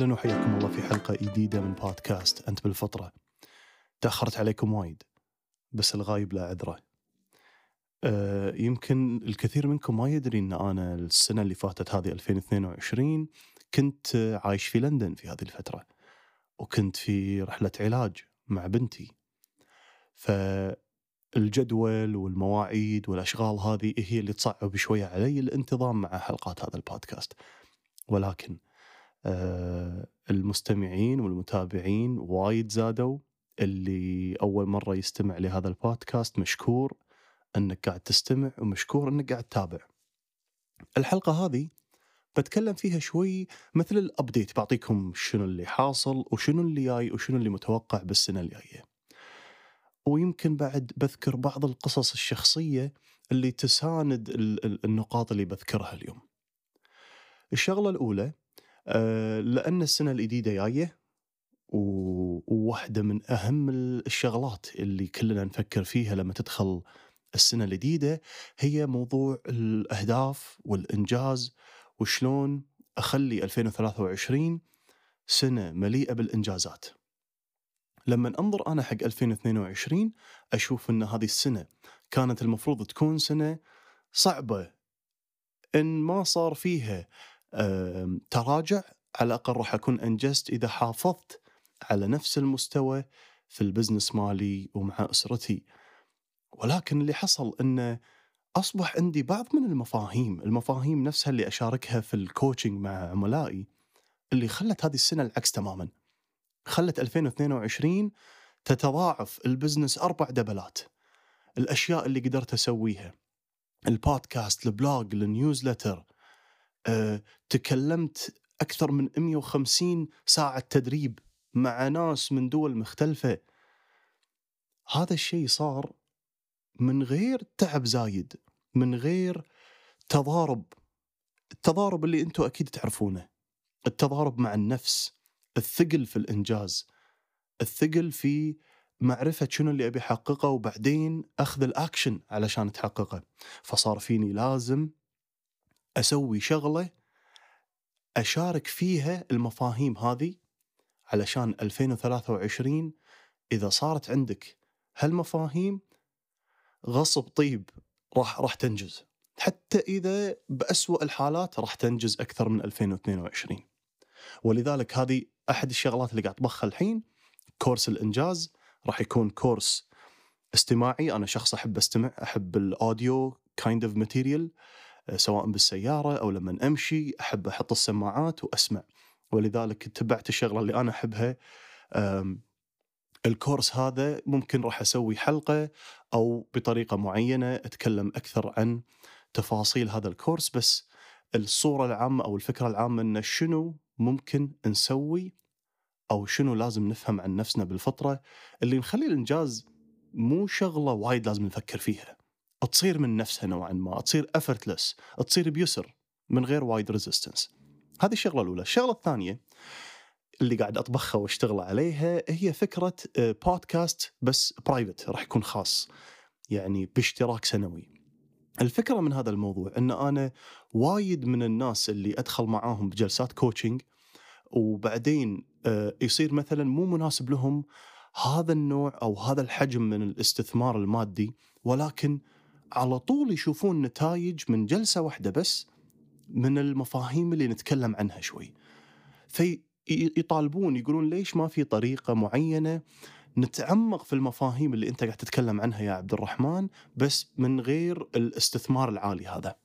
أهلا وحياكم الله في حلقة جديدة من بودكاست أنت بالفطرة. تأخرت عليكم وايد، بس الغايب لا عذره. يمكن الكثير منكم ما يدري أن أنا السنة اللي فاتت هذه 2022 كنت عايش في لندن في هذه الفترة، وكنت في رحلة علاج مع بنتي، فالجدول والمواعيد والأشغال هذه هي اللي تصعب شوية علي الانتظام مع حلقات هذا البودكاست. ولكن المستمعين والمتابعين وايد زادوا. اللي أول مرة يستمع لهذا البودكاست مشكور أنك قاعد تستمع، ومشكور أنك قاعد تتابع. الحلقة هذه بتكلم فيها شوي مثل الأبديت، بعطيكم شنو اللي حاصل وشنو اللي جاي وشنو اللي متوقع بالسنة اللي جاية، ويمكن بعد بذكر بعض القصص الشخصية اللي تساند النقاط اللي بذكرها اليوم. الشغلة الأولى، لأن السنة الجديدة جاية، وواحدة من أهم الشغلات اللي كلنا نفكر فيها لما تدخل السنة الجديدة هي موضوع الأهداف والإنجاز، وشلون أخلي 2023 سنة مليئة بالإنجازات. لما أنظر أنا حق 2022 أشوف أن هذه السنة كانت المفروض تكون سنة صعبة، إن ما صار فيها تراجع على الأقل راح أكون أنجزت إذا حافظت على نفس المستوى في البزنس مالي ومع أسرتي. ولكن اللي حصل أن أصبح عندي بعض من المفاهيم نفسها اللي أشاركها في الكوتشنج مع عملائي، اللي خلت هذه السنة العكس تماما، خلت 2022 تتضاعف البزنس 4 دبلات. الأشياء اللي قدرت أسويها، البودكاست، البلوج، النيوزلتر، تكلمت أكثر من 150 ساعة تدريب مع ناس من دول مختلفة. هذا الشيء صار من غير تعب زايد، من غير التضارب اللي أنتوا أكيد تعرفونه، التضارب مع النفس، الثقل في الإنجاز، الثقل في معرفة شنو اللي أبي أحققه وبعدين أخذ الأكشن علشان أتحققه. فصار فيني لازم أسوي شغلة أشارك فيها المفاهيم هذه، علشان 2023 إذا صارت عندك هالمفاهيم غصب طيب راح تنجز، حتى إذا بأسوأ الحالات راح تنجز أكثر من 2022. ولذلك هذه أحد الشغلات اللي قاعد أطبخها الحين. كورس الإنجاز راح يكون كورس استماعي، أنا شخص أحب أستمع، أحب الأوديو ماتيريال، سواء بالسيارة أو لما أمشي أحب أحط السماعات وأسمع. ولذلك اتبعت الشغلة اللي أنا أحبها. الكورس هذا ممكن راح أسوي حلقة أو بطريقة معينة أتكلم أكثر عن تفاصيل هذا الكورس، بس الصورة العامة أو الفكرة العامة أن شنو ممكن نسوي أو شنو لازم نفهم عن نفسنا بالفطرة، اللي نخلي الإنجاز مو شغلة وايد لازم نفكر فيها، تصير من نفسها نوعا ما، تصير effortless، تصير بيسر من غير وايد resistance. هذه الشغلة الأولى. الشغلة الثانية اللي قاعد أطبخها واشتغل عليها هي فكرة بودكاست بس برايفت، راح يكون خاص يعني باشتراك سنوي. الفكرة من هذا الموضوع أن أنا وايد من الناس اللي أدخل معاهم بجلسات كوتشنج وبعدين يصير مثلا مو مناسب لهم هذا النوع أو هذا الحجم من الاستثمار المادي، ولكن على طول يشوفون نتائج من جلسة واحدة بس من المفاهيم اللي نتكلم عنها شوي. فيطالبون يقولون ليش ما في طريقة معينة نتعمق في المفاهيم اللي أنت قاعد تتكلم عنها يا عبد الرحمن، بس من غير الاستثمار العالي هذا.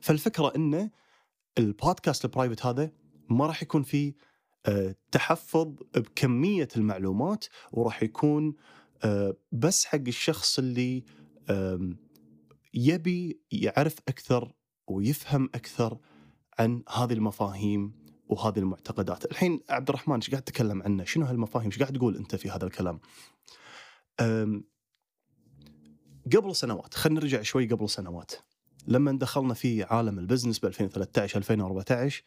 فالفكرة إن البودكاست البرايفت هذا ما راح يكون فيه تحفظ بكمية المعلومات، وراح يكون بس حق الشخص اللي يبي يعرف أكثر ويفهم أكثر عن هذه المفاهيم وهذه المعتقدات. الحين عبد الرحمن ايش قاعد تتكلم عنه؟ شنو هالمفاهيم؟ ايش قاعد تقول أنت في هذا الكلام؟ قبل سنوات، خلينا نرجع شوي قبل سنوات، لما دخلنا في عالم البزنس ب 2013-2014،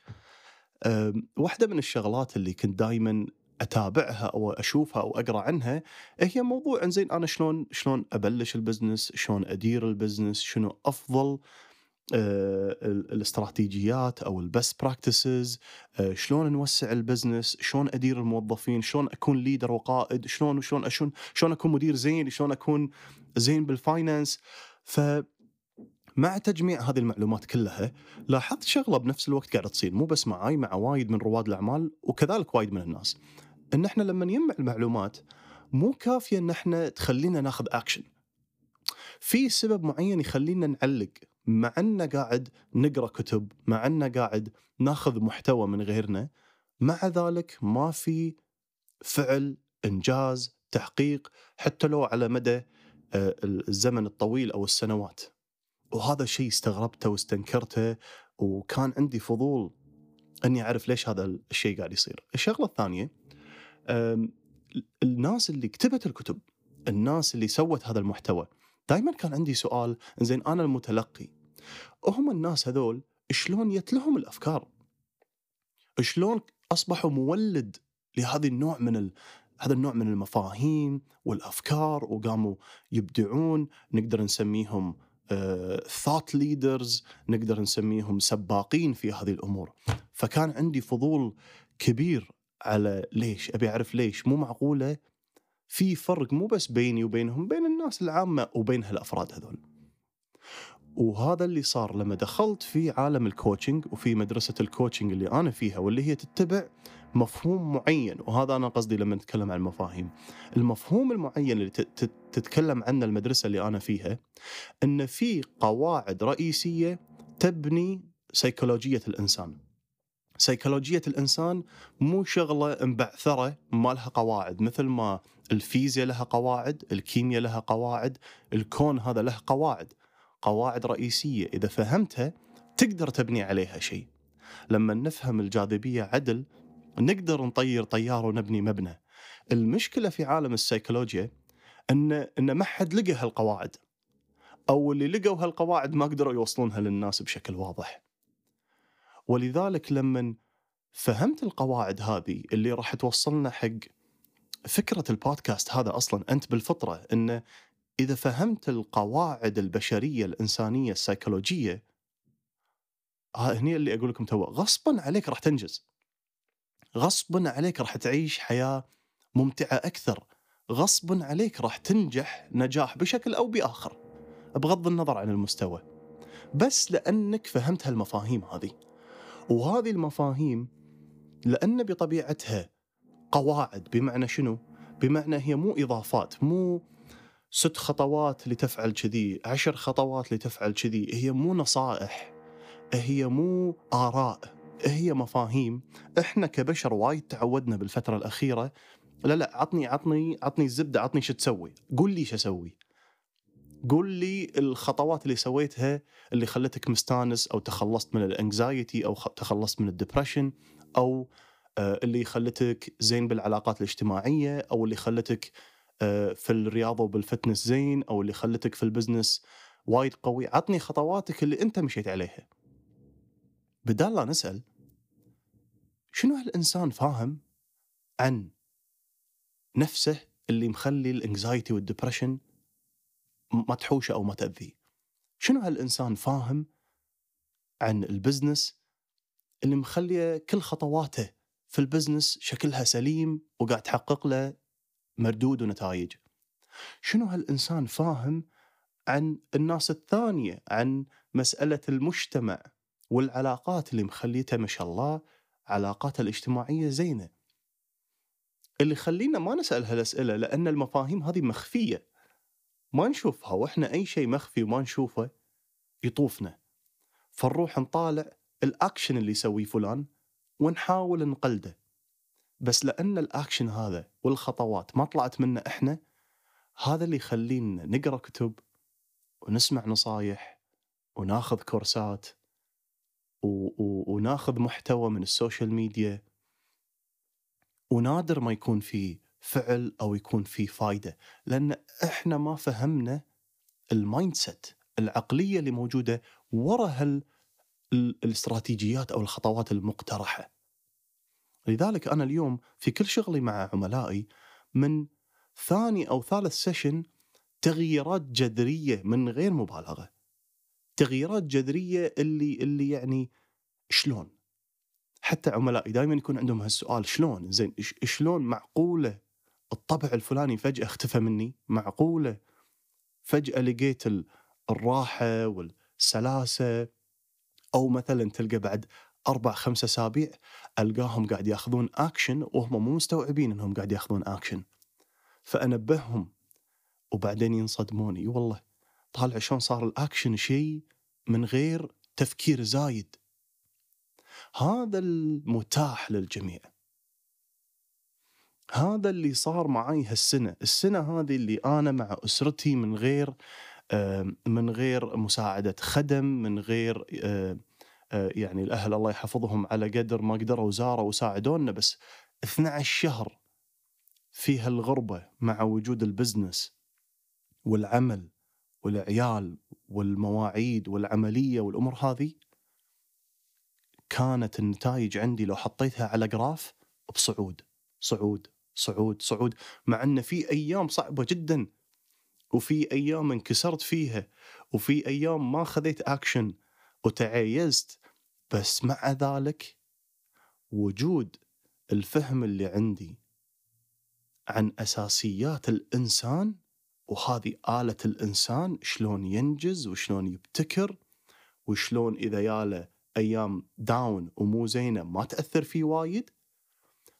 واحدة من الشغلات اللي كنت دايماً أتابعها أو أشوفها أو أقرأ عنها هي موضوع إن زين أنا شلون أبلش البزنس، شلون أدير البزنس، شنو أفضل الاستراتيجيات أو البست براكتسز، شلون نوسع البزنس، شلون أدير الموظفين، شلون أكون ليدر وقائد، شلون أكون مدير زين، شلون أكون زين بالفاينانس. فمع تجميع هذه المعلومات كلها لاحظت شغلة بنفس الوقت قاعدة تصير مو بس معاي، مع وايد من رواد الأعمال وكذلك وايد من الناس، إن إحنا لما نجمع المعلومات مو كافية إن إحنا تخلينا ناخذ أكشن. في سبب معين يخلينا نعلق، مع أننا قاعد نقرأ كتب، مع أننا قاعد ناخذ محتوى من غيرنا، مع ذلك ما في فعل، إنجاز، تحقيق، حتى لو على مدى الزمن الطويل أو السنوات. وهذا شيء استغربته واستنكرته، وكان عندي فضول أني أعرف ليش هذا الشيء قاعد يصير. الشغلة الثانية، الناس اللي كتبت الكتب، الناس اللي سوت هذا المحتوى، دايما كان عندي سؤال، إنزين أنا المتلقي، وهم الناس هذول شلون يتلهم الأفكار؟ شلون أصبحوا مولد لهذا النوع من المفاهيم والأفكار وقاموا يبدعون؟ نقدر نسميهم thought leaders، نقدر نسميهم سباقين في هذه الأمور. فكان عندي فضول كبير على ليش، أبي أعرف ليش. مو معقولة في فرق مو بس بيني وبينهم، بين الناس العامة وبين هالأفراد هذول. وهذا اللي صار لما دخلت في عالم الكوتشنج وفي مدرسة الكوتشنج اللي أنا فيها، واللي هي تتبع مفهوم معين. وهذا أنا قصدي لما نتكلم عن المفاهيم، المفهوم المعين اللي تتكلم عنه المدرسة اللي أنا فيها، إن في قواعد رئيسية تبني سيكولوجية الإنسان. سيكولوجية الإنسان مو شغلة مبعثرة ما لها قواعد، مثل ما الفيزياء لها قواعد، الكيمياء لها قواعد، الكون هذا له قواعد، قواعد رئيسية إذا فهمتها تقدر تبني عليها شيء. لما نفهم الجاذبية عدل نقدر نطير طيارة ونبني مبنى. المشكلة في عالم السيكولوجيا إن ما حد لقى هالقواعد، أو اللي لقوا هالقواعد ما قدروا يوصلونها للناس بشكل واضح. ولذلك لما فهمت القواعد هذه اللي راح توصلنا حق فكرة البودكاست هذا أصلاً، أنت بالفطرة إن إذا فهمت القواعد البشرية الإنسانية السيكولوجية، هني اللي أقول لكم توا، غصباً عليك راح تنجز، غصباً عليك راح تعيش حياة ممتعة أكثر، غصباً عليك راح تنجح نجاح بشكل أو بآخر بغض النظر عن المستوى، بس لأنك فهمت هالمفاهيم هذه. وهذه المفاهيم لأن بطبيعتها قواعد، بمعنى شنو؟ بمعنى هي مو إضافات، مو 6 خطوات لتفعل كذي، 10 خطوات لتفعل كذي، هي مو نصائح، هي مو آراء، هي مفاهيم. إحنا كبشر وايد تعودنا بالفترة الأخيرة، لا عطني الزبدة، عطني شو تسوي، قل لي شو أسوي، قل لي الخطوات اللي سويتها اللي خلتك مستانس، أو تخلصت من الانكزايتي، أو تخلصت من الدبريشن، أو اللي خلتك زين بالعلاقات الاجتماعية، أو اللي خلتك في الرياضة وبالفتنس زين، أو اللي خلتك في البزنس وايد قوي. عطني خطواتك اللي أنت مشيت عليها. بدال لا نسأل شنو هالإنسان فاهم عن نفسه اللي مخلي الانكزايتي والدبريشن ما تحوشه أو ما تأذيه، شنو هالإنسان فاهم عن البزنس اللي مخليه كل خطواته في البزنس شكلها سليم وقاعد تحقق له مردود ونتائج، شنو هالإنسان فاهم عن الناس الثانية، عن مسألة المجتمع والعلاقات اللي مخليته ما شاء الله علاقاته الاجتماعية زينة. اللي خلينا ما نسأل هالأسئلة لأن المفاهيم هذه مخفية ما نشوفها، وإحنا أي شيء مخفي وما نشوفه يطوفنا، فنروح نطالع الأكشن اللي يسويه فلان ونحاول نقلده، بس لأن الأكشن هذا والخطوات ما طلعت منا إحنا، هذا اللي يخلينا نقرأ كتب ونسمع نصايح وناخذ كورسات وناخذ محتوى من السوشيال ميديا، ونادر ما يكون فيه فعل أو يكون فيه فايدة، لأن إحنا ما فهمنا المايندسيت، العقلية اللي موجودة وراء الاستراتيجيات أو الخطوات المقترحة. لذلك أنا اليوم في كل شغلي مع عملائي من ثاني أو ثالث سيشن تغييرات جذرية من غير مبالغة، تغييرات جذريه اللي يعني شلون. حتى عملائي دائما يكون عندهم هالسؤال، شلون زين، شلون معقوله الطبع الفلاني فجاه اختفى مني، معقوله فجاه لقيت الراحه والسلاسه، او مثلا تلقى بعد 4-5 اسابيع القاهم قاعد ياخذون اكشن وهم مو مستوعبين انهم قاعد ياخذون اكشن. فانبههم وبعدين ينصدموني، والله طالع شلون صار الاكشن شيء من غير تفكير زايد. هذا المتاح للجميع، هذا اللي صار معي هالسنة، السنة هذه اللي أنا مع أسرتي من غير مساعدة خدم، من غير يعني الأهل الله يحفظهم على قدر ما قدروا وزاروا وساعدونا، بس 12 شهر في هالغربة مع وجود البزنس والعمل والعيال والمواعيد والعملية والأمور هذه، كانت النتائج عندي لو حطيتها على جراف بصعود صعود صعود صعود، مع أن في أيام صعبة جدا، وفي أيام انكسرت فيها، وفي أيام ما خذيت أكشن وتعايزت، بس مع ذلك وجود الفهم اللي عندي عن أساسيات الإنسان، وهذه آلة الإنسان شلون ينجز وشلون يبتكر، وشلون إذا ياله أيام داون ومو زينة ما تأثر فيه وايد،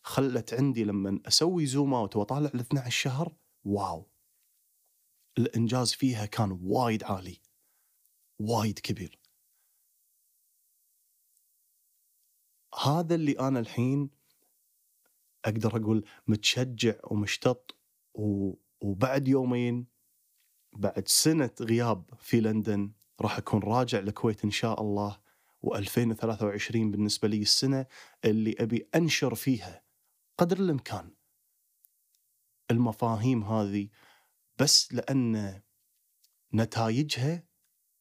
خلت عندي لما أسوي زوم أوت وطالع ل 12 شهر، واو الإنجاز فيها كان وايد عالي وايد كبير. هذا اللي أنا الحين أقدر أقول متشجع ومشتط، وبعد يومين بعد سنة غياب في لندن راح أكون راجع للكويت إن شاء الله. و2023 بالنسبة لي السنة اللي أبي أنشر فيها قدر الإمكان المفاهيم هذه، بس لأن نتائجها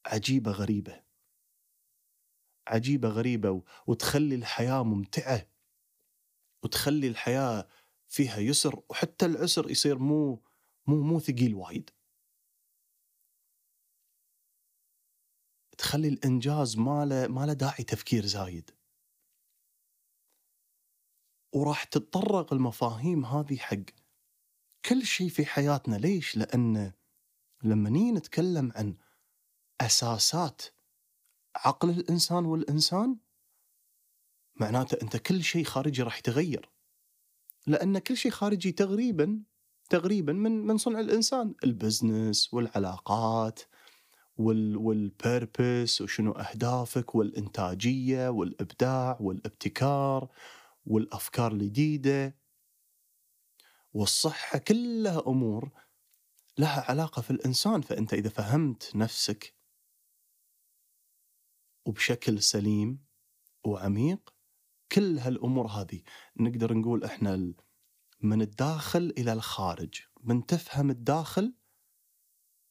عجيبة غريبة عجيبة غريبة، وتخلي الحياة ممتعة، وتخلي الحياة فيها يسر، وحتى العسر يصير مو ثقيل وايد، تخلي الإنجاز ما له داعي تفكير زايد. وراح تتطرق المفاهيم هذه حق كل شيء في حياتنا. ليش؟ لأن لما نيجي نتكلم عن أساسات عقل الإنسان والإنسان، معناته أنت كل شيء خارجي راح يتغير، لأن كل شيء خارجي تقريبا من صنع الإنسان، البزنس والعلاقات والبيربس وشنو أهدافك والإنتاجية والإبداع والابتكار والأفكار الجديدة والصحة، كلها أمور لها علاقة في الإنسان. فأنت إذا فهمت نفسك وبشكل سليم وعميق، كل هالأمور هذه نقدر نقول إحنا من الداخل إلى الخارج، من تفهم الداخل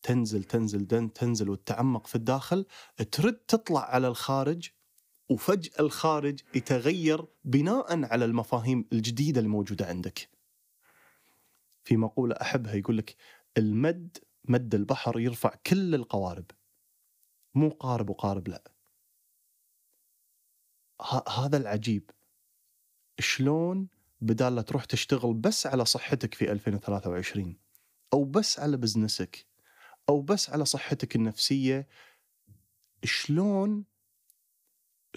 تنزل تنزل تنزل وتتعمق في الداخل، ترد تطلع على الخارج، وفجأة الخارج يتغير بناء على المفاهيم الجديدة الموجودة عندك. في مقولة أحبها يقول لك مد البحر يرفع كل القوارب، مو قارب وقارب، لا. هذا العجيب، شلون بدال لا تروح تشتغل بس على صحتك في 2023، أو بس على بزنسك، أو بس على صحتك النفسية، شلون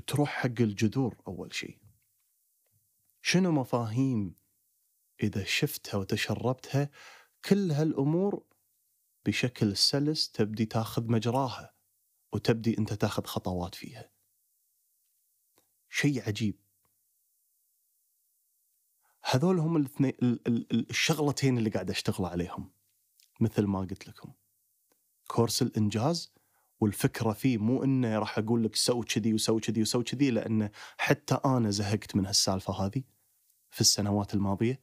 تروح حق الجذور. أول شيء شنو مفاهيم إذا شفتها وتشربتها، كل هالأمور بشكل سلس تبدي تاخذ مجراها، وتبدي أنت تاخذ خطوات فيها. شيء عجيب. هذول هم الشغلتين اللي قاعد أشتغل عليهم، مثل ما قلت لكم، كورس الإنجاز. والفكرة فيه مو إنه راح أقول لك سوي كذي وسوي كذي وسوي كذي، لأن حتى أنا زهقت من هالسالفة هذه في السنوات الماضية،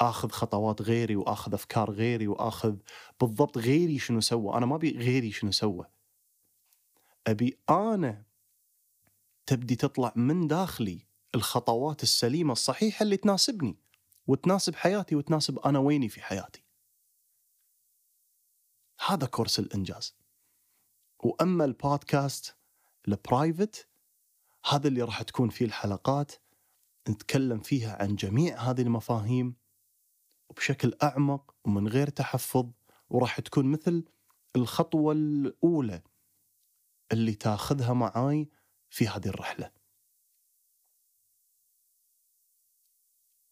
آخذ خطوات غيري وآخذ أفكار غيري وآخذ بالضبط غيري شنو سوى. أنا ما أبي غيري شنو سوى، أبي أنا تبدي تطلع من داخلي الخطوات السليمة الصحيحة اللي تناسبني وتناسب حياتي وتناسب أنا ويني في حياتي. هذا كورس الإنجاز. وأما البودكاست البرايفت هذا اللي راح تكون فيه الحلقات نتكلم فيها عن جميع هذه المفاهيم وبشكل أعمق ومن غير تحفظ، وراح تكون مثل الخطوة الأولى اللي تاخذها معاي في هذه الرحلة.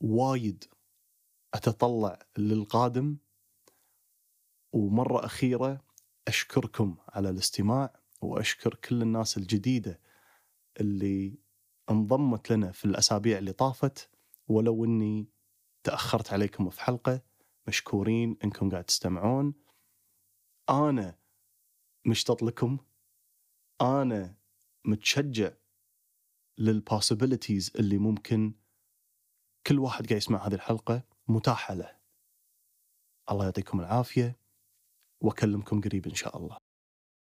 وايد أتطلع للقادم، ومرة أخيرة أشكركم على الاستماع، وأشكر كل الناس الجديدة اللي انضمت لنا في الأسابيع اللي طافت، ولو أني تأخرت عليكم في حلقة. مشكورين أنكم قاعد تستمعون، أنا مشتاق لكم، أنا متشجع للبوسيبيليتيز اللي ممكن كل واحد قاعد يسمع هذه الحلقة متاحة له. الله يعطيكم العافية، وأكلمكم قريب إن شاء الله.